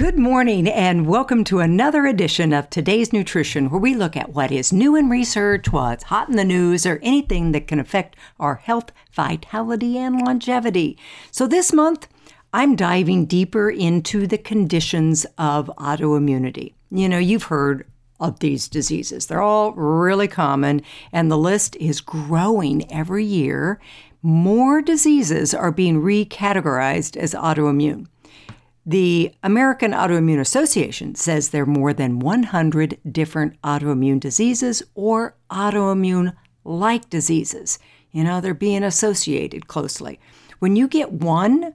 Good morning and welcome to another edition of Today's Nutrition, where we look at what is new in research, what's hot in the news, or anything that can affect our health, vitality, and longevity. So this month, I'm diving deeper into the conditions of autoimmunity. You know, you've heard of these diseases. They're all really common, and the list is growing every year. More diseases are being recategorized as autoimmune. The American Autoimmune Association says there are more than 100 different autoimmune diseases or autoimmune-like diseases. You know, they're being associated closely. When you get one,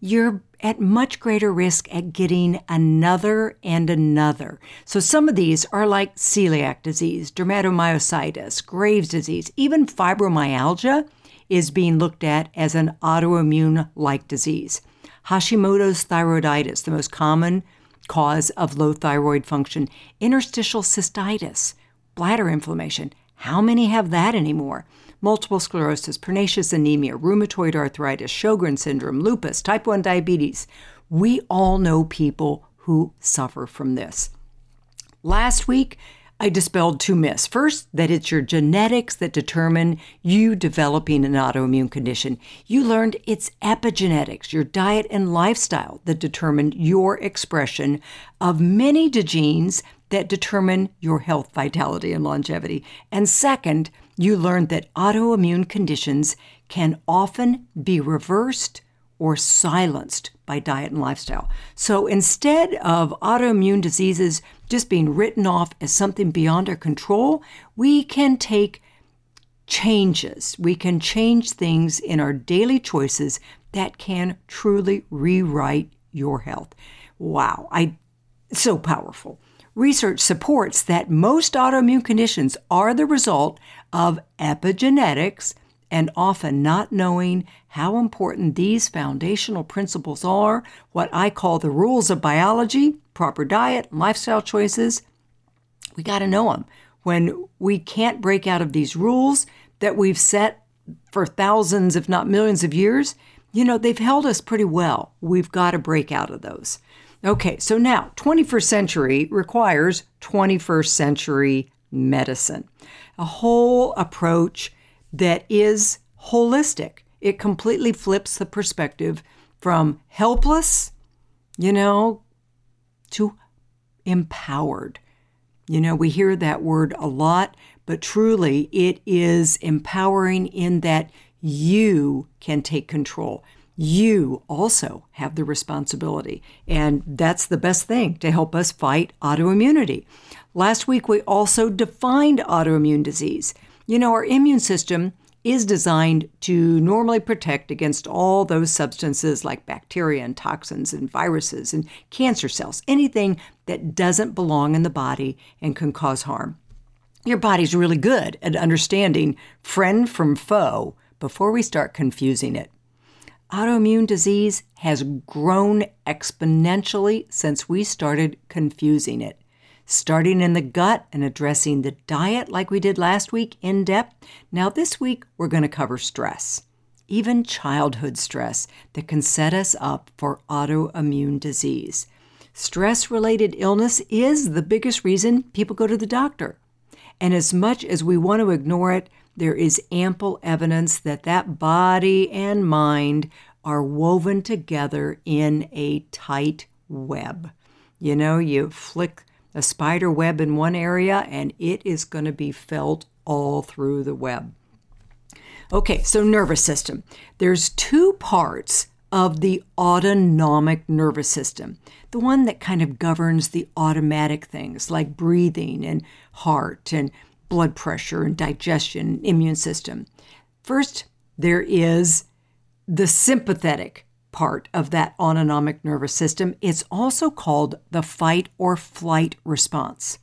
you're at much greater risk at getting another and another. So some of these are like celiac disease, dermatomyositis, Graves' disease, even fibromyalgia is being looked at as an autoimmune-like disease. Hashimoto's thyroiditis, the most common cause of low thyroid function, interstitial cystitis, bladder inflammation. How many have that anymore? Multiple sclerosis, pernicious anemia, rheumatoid arthritis, Sjogren's syndrome, lupus, type 1 diabetes. We all know people who suffer from this. Last week, I dispelled two myths. First, that it's your genetics that determine you developing an autoimmune condition. You learned it's epigenetics, your diet and lifestyle, that determine your expression of many genes that determine your health, vitality, and longevity. And second, you learned that autoimmune conditions can often be reversed or silenced by diet and lifestyle. So instead of autoimmune diseases just being written off as something beyond our control, we can take changes. We can change things in our daily choices that can truly rewrite your health. Wow, so powerful. Research supports that most autoimmune conditions are the result of epigenetics, and often not knowing how important these foundational principles are, what I call the rules of biology, proper diet, lifestyle choices. We got to know them. When we can't break out of these rules that we've set for thousands, if not millions of years, you know, they've held us pretty well. We've got to break out of those. Okay, so now 21st century requires 21st century medicine, a whole approach that is holistic. It completely flips the perspective from helpless, you know, to empowered. You know, we hear that word a lot, but truly it is empowering in that you can take control. You also have the responsibility, and that's the best thing to help us fight autoimmunity. Last week, we also defined autoimmune disease. You know, our immune system is designed to normally protect against all those substances like bacteria and toxins and viruses and cancer cells, anything that doesn't belong in the body and can cause harm. Your body's really good at understanding friend from foe before we start confusing it. Autoimmune disease has grown exponentially since we started confusing it. Starting in the gut and addressing the diet like we did last week in depth. Now this week, we're going to cover stress, even childhood stress that can set us up for autoimmune disease. Stress-related illness is the biggest reason people go to the doctor. And as much as we want to ignore it, there is ample evidence that body and mind are woven together in a tight web. You know, you flick a spider web in one area, and it is going to be felt all through the web. Okay, so nervous system. There's two parts of the autonomic nervous system. The one that kind of governs the automatic things like breathing and heart and blood pressure and digestion, immune system. First, there is the sympathetic part of that autonomic nervous system. It's also called the fight or flight response.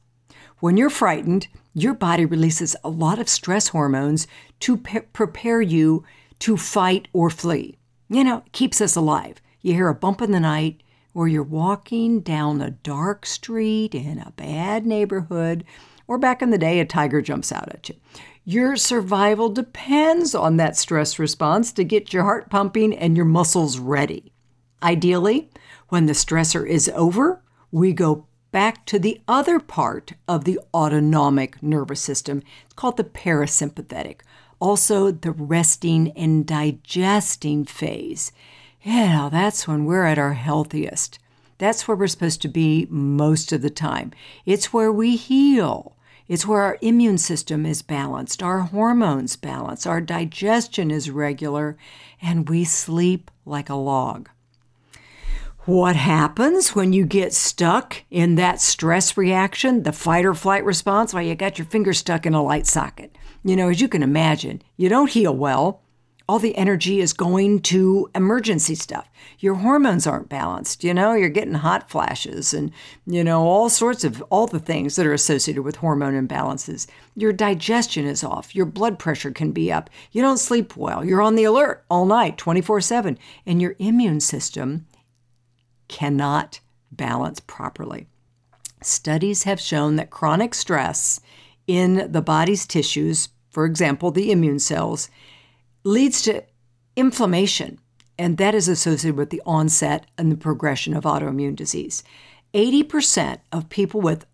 When you're frightened, your body releases a lot of stress hormones to prepare you to fight or flee. You know, it keeps us alive. You hear a bump in the night, or you're walking down a dark street in a bad neighborhood, or back in the day, a tiger jumps out at you. Your survival depends on that stress response to get your heart pumping and your muscles ready. Ideally, When the stressor is over, we go back to the other part of the autonomic nervous system. It's called the parasympathetic, also the resting and digesting phase. Yeah, that's when we're at our healthiest. That's where we're supposed to be most of the time. It's where we heal. It's where our immune system is balanced, our hormones balance, our digestion is regular, and we sleep like a log. What happens when you get stuck in that stress reaction, the fight or flight response? Well, you got your finger stuck in a light socket. You know, as you can imagine, you don't heal well. All the energy is going to emergency stuff. Your hormones aren't balanced. You know, you're getting hot flashes and, you know, all the things that are associated with hormone imbalances. Your digestion is off. Your blood pressure can be up. You don't sleep well. You're on the alert all night, 24/7. And your immune system cannot balance properly. Studies have shown that chronic stress in the body's tissues, for example, the immune cells, leads to inflammation, and that is associated with the onset and the progression of autoimmune disease. 80% of people with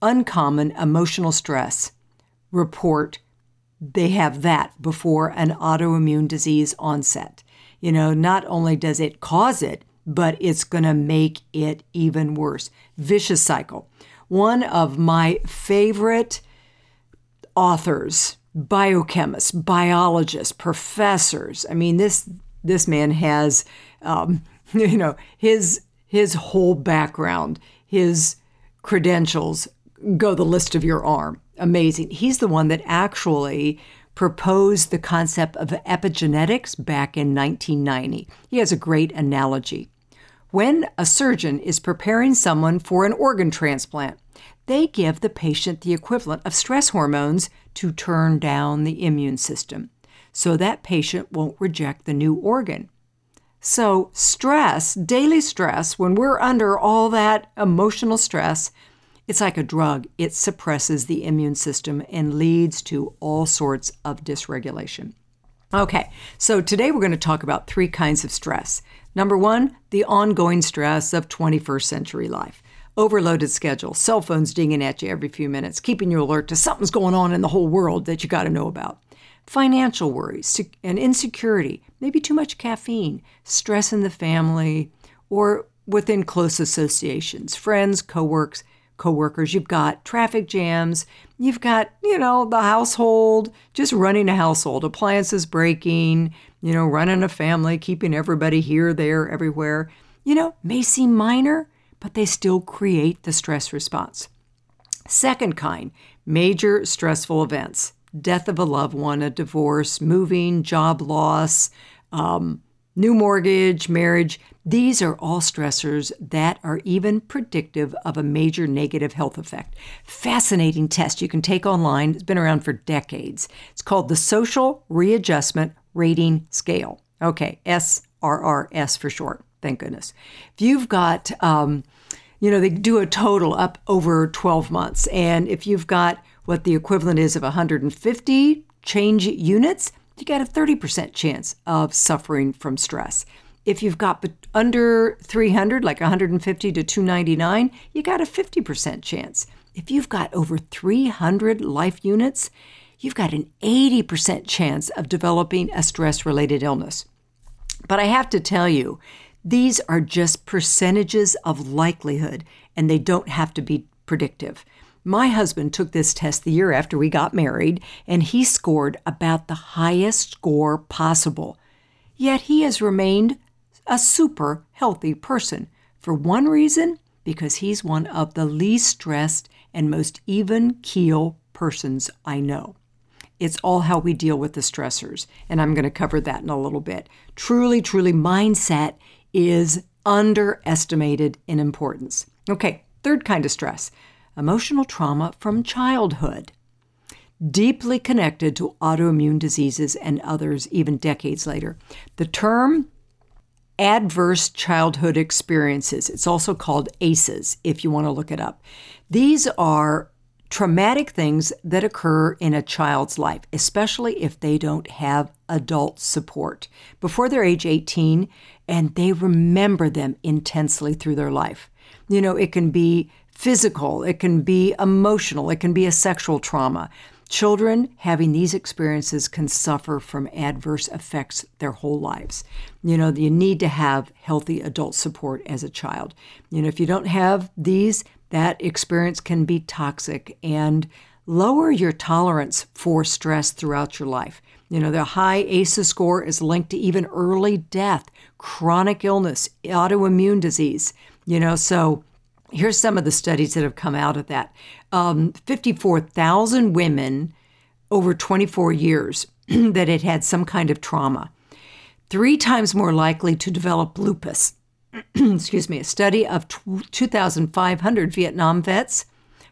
uncommon emotional stress report they have that before an autoimmune disease onset. You know, not only does it cause it, but it's going to make it even worse. Vicious cycle. One of my favorite authors, biochemists, biologists, professors. I mean, this man has, his whole background, his credentials go the list of your arm. Amazing. He's the one that actually proposed the concept of epigenetics back in 1990. He has a great analogy. When a surgeon is preparing someone for an organ transplant, they give the patient the equivalent of stress hormones to turn down the immune system so that patient won't reject the new organ. So stress, daily stress, when we're under all that emotional stress, it's like a drug. It suppresses the immune system and leads to all sorts of dysregulation. Okay, so today we're going to talk about three kinds of stress. Number one, the ongoing stress of 21st century life. Overloaded schedule, cell phones dinging at you every few minutes, keeping you alert to something's going on in the whole world that you got to know about. Financial worries and insecurity, maybe too much caffeine, stress in the family or within close associations, friends, coworkers. You've got traffic jams. You've got, the household, just running a household, appliances breaking, running a family, keeping everybody here, there, everywhere. May seem minor, but they still create the stress response. Second kind, major stressful events, death of a loved one, a divorce, moving, job loss, new mortgage, marriage. These are all stressors that are even predictive of a major negative health effect. Fascinating test you can take online. It's been around for decades. It's called the Social Readjustment Rating Scale. Okay, SRRS for short. Thank goodness. If you've got, they do a total up over 12 months. And if you've got what the equivalent is of 150 change units, you got a 30% chance of suffering from stress. If you've got under 300, like 150 to 299, you got a 50% chance. If you've got over 300 life units, you've got an 80% chance of developing a stress-related illness. But I have to tell you, these are just percentages of likelihood, and they don't have to be predictive. My husband took this test the year after we got married, and he scored about the highest score possible. Yet he has remained a super healthy person. For one reason, because he's one of the least stressed and most even-keel persons I know. It's all how we deal with the stressors, and I'm going to cover that in a little bit. Truly, truly, mindset is underestimated in importance. Okay, third kind of stress, emotional trauma from childhood, deeply connected to autoimmune diseases and others even decades later. The term adverse childhood experiences, it's also called ACEs if you want to look it up. These are traumatic things that occur in a child's life, especially if they don't have adult support. Before they're age 18, and they remember them intensely through their life. You know, it can be physical, it can be emotional, it can be a sexual trauma. Children having these experiences can suffer from adverse effects their whole lives. You know, you need to have healthy adult support as a child. You know, if you don't have these, that experience can be toxic and lower your tolerance for stress throughout your life. You know, the high ASA score is linked to even early death, chronic illness, autoimmune disease. You know, so here's some of the studies that have come out of that. 54,000 women over 24 years that had had some kind of trauma, 3 times more likely to develop lupus. Excuse me. A study of 2,500 Vietnam vets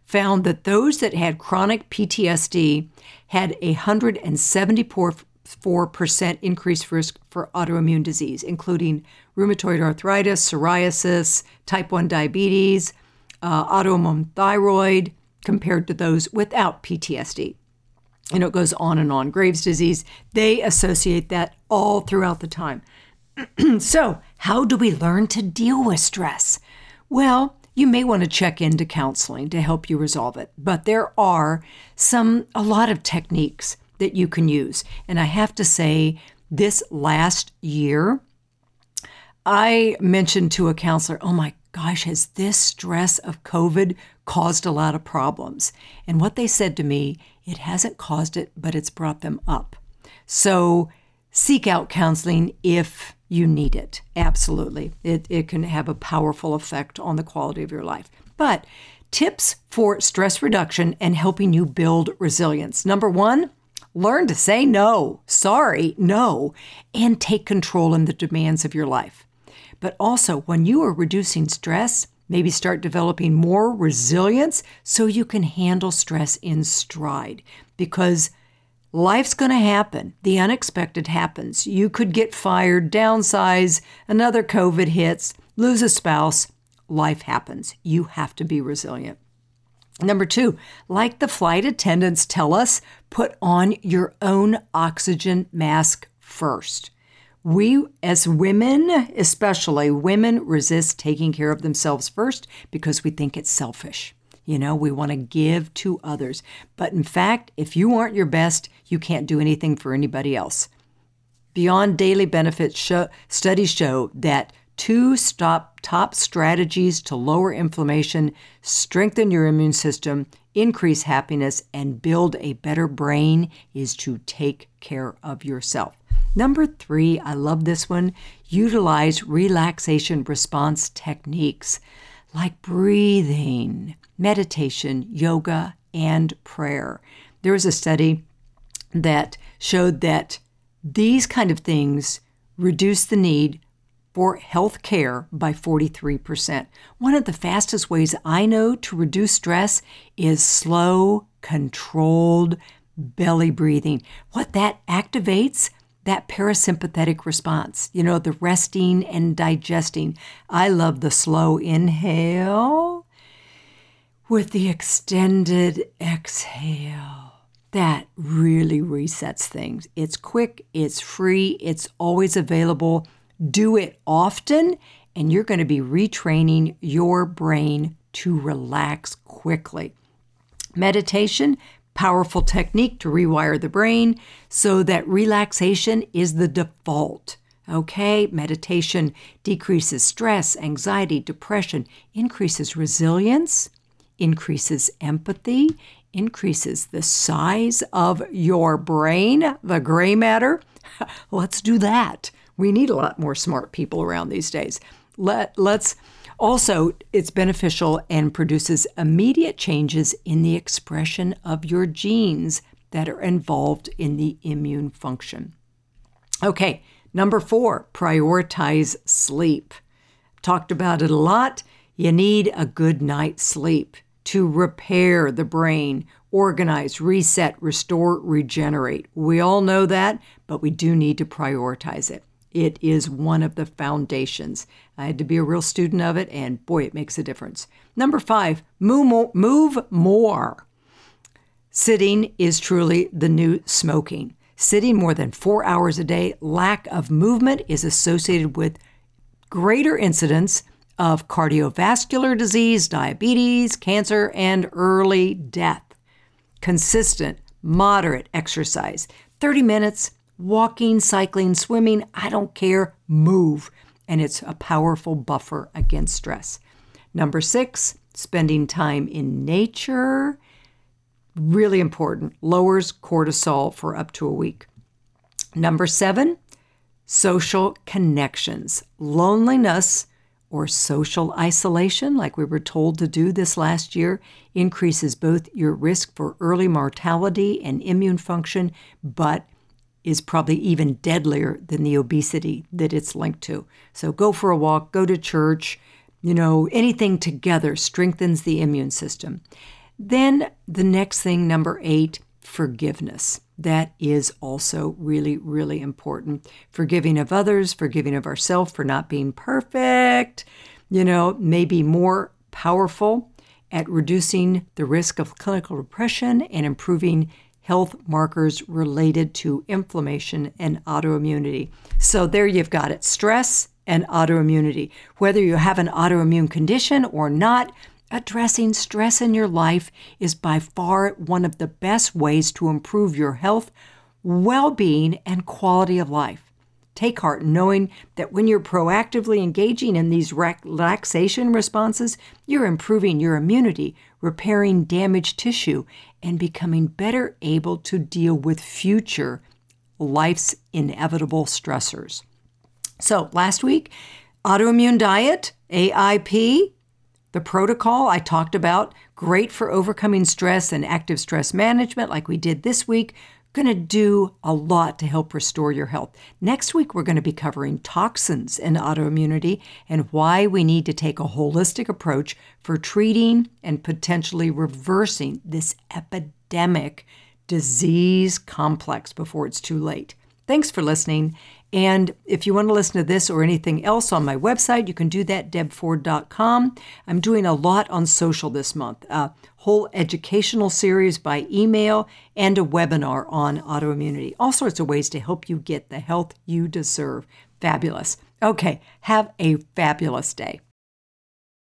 found that those that had chronic PTSD had a 174% increased risk for autoimmune disease, including rheumatoid arthritis, psoriasis, type 1 diabetes, autoimmune thyroid, compared to those without PTSD. You know, it goes on and on. Graves' disease, they associate that all throughout the time. So, how do we learn to deal with stress? Well, you may want to check into counseling to help you resolve it, but there are a lot of techniques that you can use. And I have to say, this last year, I mentioned to a counselor, oh my gosh, has this stress of COVID caused a lot of problems? And what they said to me, it hasn't caused it, but it's brought them up. So seek out counseling if you need it. Absolutely. It can have a powerful effect on the quality of your life. But tips for stress reduction and helping you build resilience. Number one, learn to say no, sorry, no, and take control in the demands of your life. But also, when you are reducing stress, maybe start developing more resilience so you can handle stress in stride, because life's going to happen. The unexpected happens. You could get fired, downsize, another COVID hits, lose a spouse. Life happens. You have to be resilient. Number two, like the flight attendants tell us, put on your own oxygen mask first. We, as women, especially women, resist taking care of themselves first because we think it's selfish. You know, we want to give to others. But in fact, if you aren't your best, you can't do anything for anybody else. Beyond daily benefits, studies show that 2 top strategies to lower inflammation, strengthen your immune system, increase happiness, and build a better brain is to take care of yourself. Number 3, I love this one, utilize relaxation response techniques like breathing, meditation, yoga, and prayer. There was a study that showed that these kind of things reduce the need for health care by 43%. One of the fastest ways I know to reduce stress is slow, controlled belly breathing. What that activates, that parasympathetic response, you know, the resting and digesting. I love the slow inhale with the extended exhale. That really resets things. It's quick, it's free, it's always available. Do it often, and you're going to be retraining your brain to relax quickly. Meditation, powerful technique to rewire the brain so that relaxation is the default. Okay, meditation decreases stress, anxiety, depression, increases resilience, increases empathy, increases the size of your brain, the gray matter. Let's do that. We need a lot more smart people around these days. Let's also, it's beneficial and produces immediate changes in the expression of your genes that are involved in the immune function. Okay, number 4, prioritize sleep. Talked about it a lot. You need a good night's sleep to repair the brain, organize, reset, restore, regenerate. We all know that, but we do need to prioritize it. It is one of the foundations. I had to be a real student of it, and boy, it makes a difference. Number 5, move more. Sitting is truly the new smoking. Sitting more than 4 hours a day, lack of movement is associated with greater incidence of cardiovascular disease, diabetes, cancer, and early death. Consistent, moderate exercise, 30 minutes, walking, cycling, swimming, I don't care, move. And it's a powerful buffer against stress. Number 6, spending time in nature, really important, lowers cortisol for up to a week. Number 7, social connections. Loneliness or social isolation, like we were told to do this last year, increases both your risk for early mortality and immune function, but is probably even deadlier than the obesity that it's linked to. So go for a walk, go to church, anything together strengthens the immune system. Then the next thing, number 8, forgiveness. That is also really, really important. Forgiving of others, forgiving of ourselves for not being perfect, may be more powerful at reducing the risk of clinical depression and improving health markers related to inflammation and autoimmunity. So there you've got it, stress and autoimmunity. Whether you have an autoimmune condition or not, addressing stress in your life is by far one of the best ways to improve your health, well-being, and quality of life. Take heart knowing that when you're proactively engaging in these relaxation responses, you're improving your immunity, repairing damaged tissue, and becoming better able to deal with future life's inevitable stressors. So last week, autoimmune diet, AIP, the protocol I talked about, great for overcoming stress and active stress management like we did this week, going to do a lot to help restore your health. Next week, we're going to be covering toxins and autoimmunity and why we need to take a holistic approach for treating and potentially reversing this epidemic disease complex before it's too late. Thanks for listening. And if you want to listen to this or anything else on my website, you can do that, debford.com. I'm doing a lot on social this month, a whole educational series by email and a webinar on autoimmunity. All sorts of ways to help you get the health you deserve. Fabulous. Okay, have a fabulous day.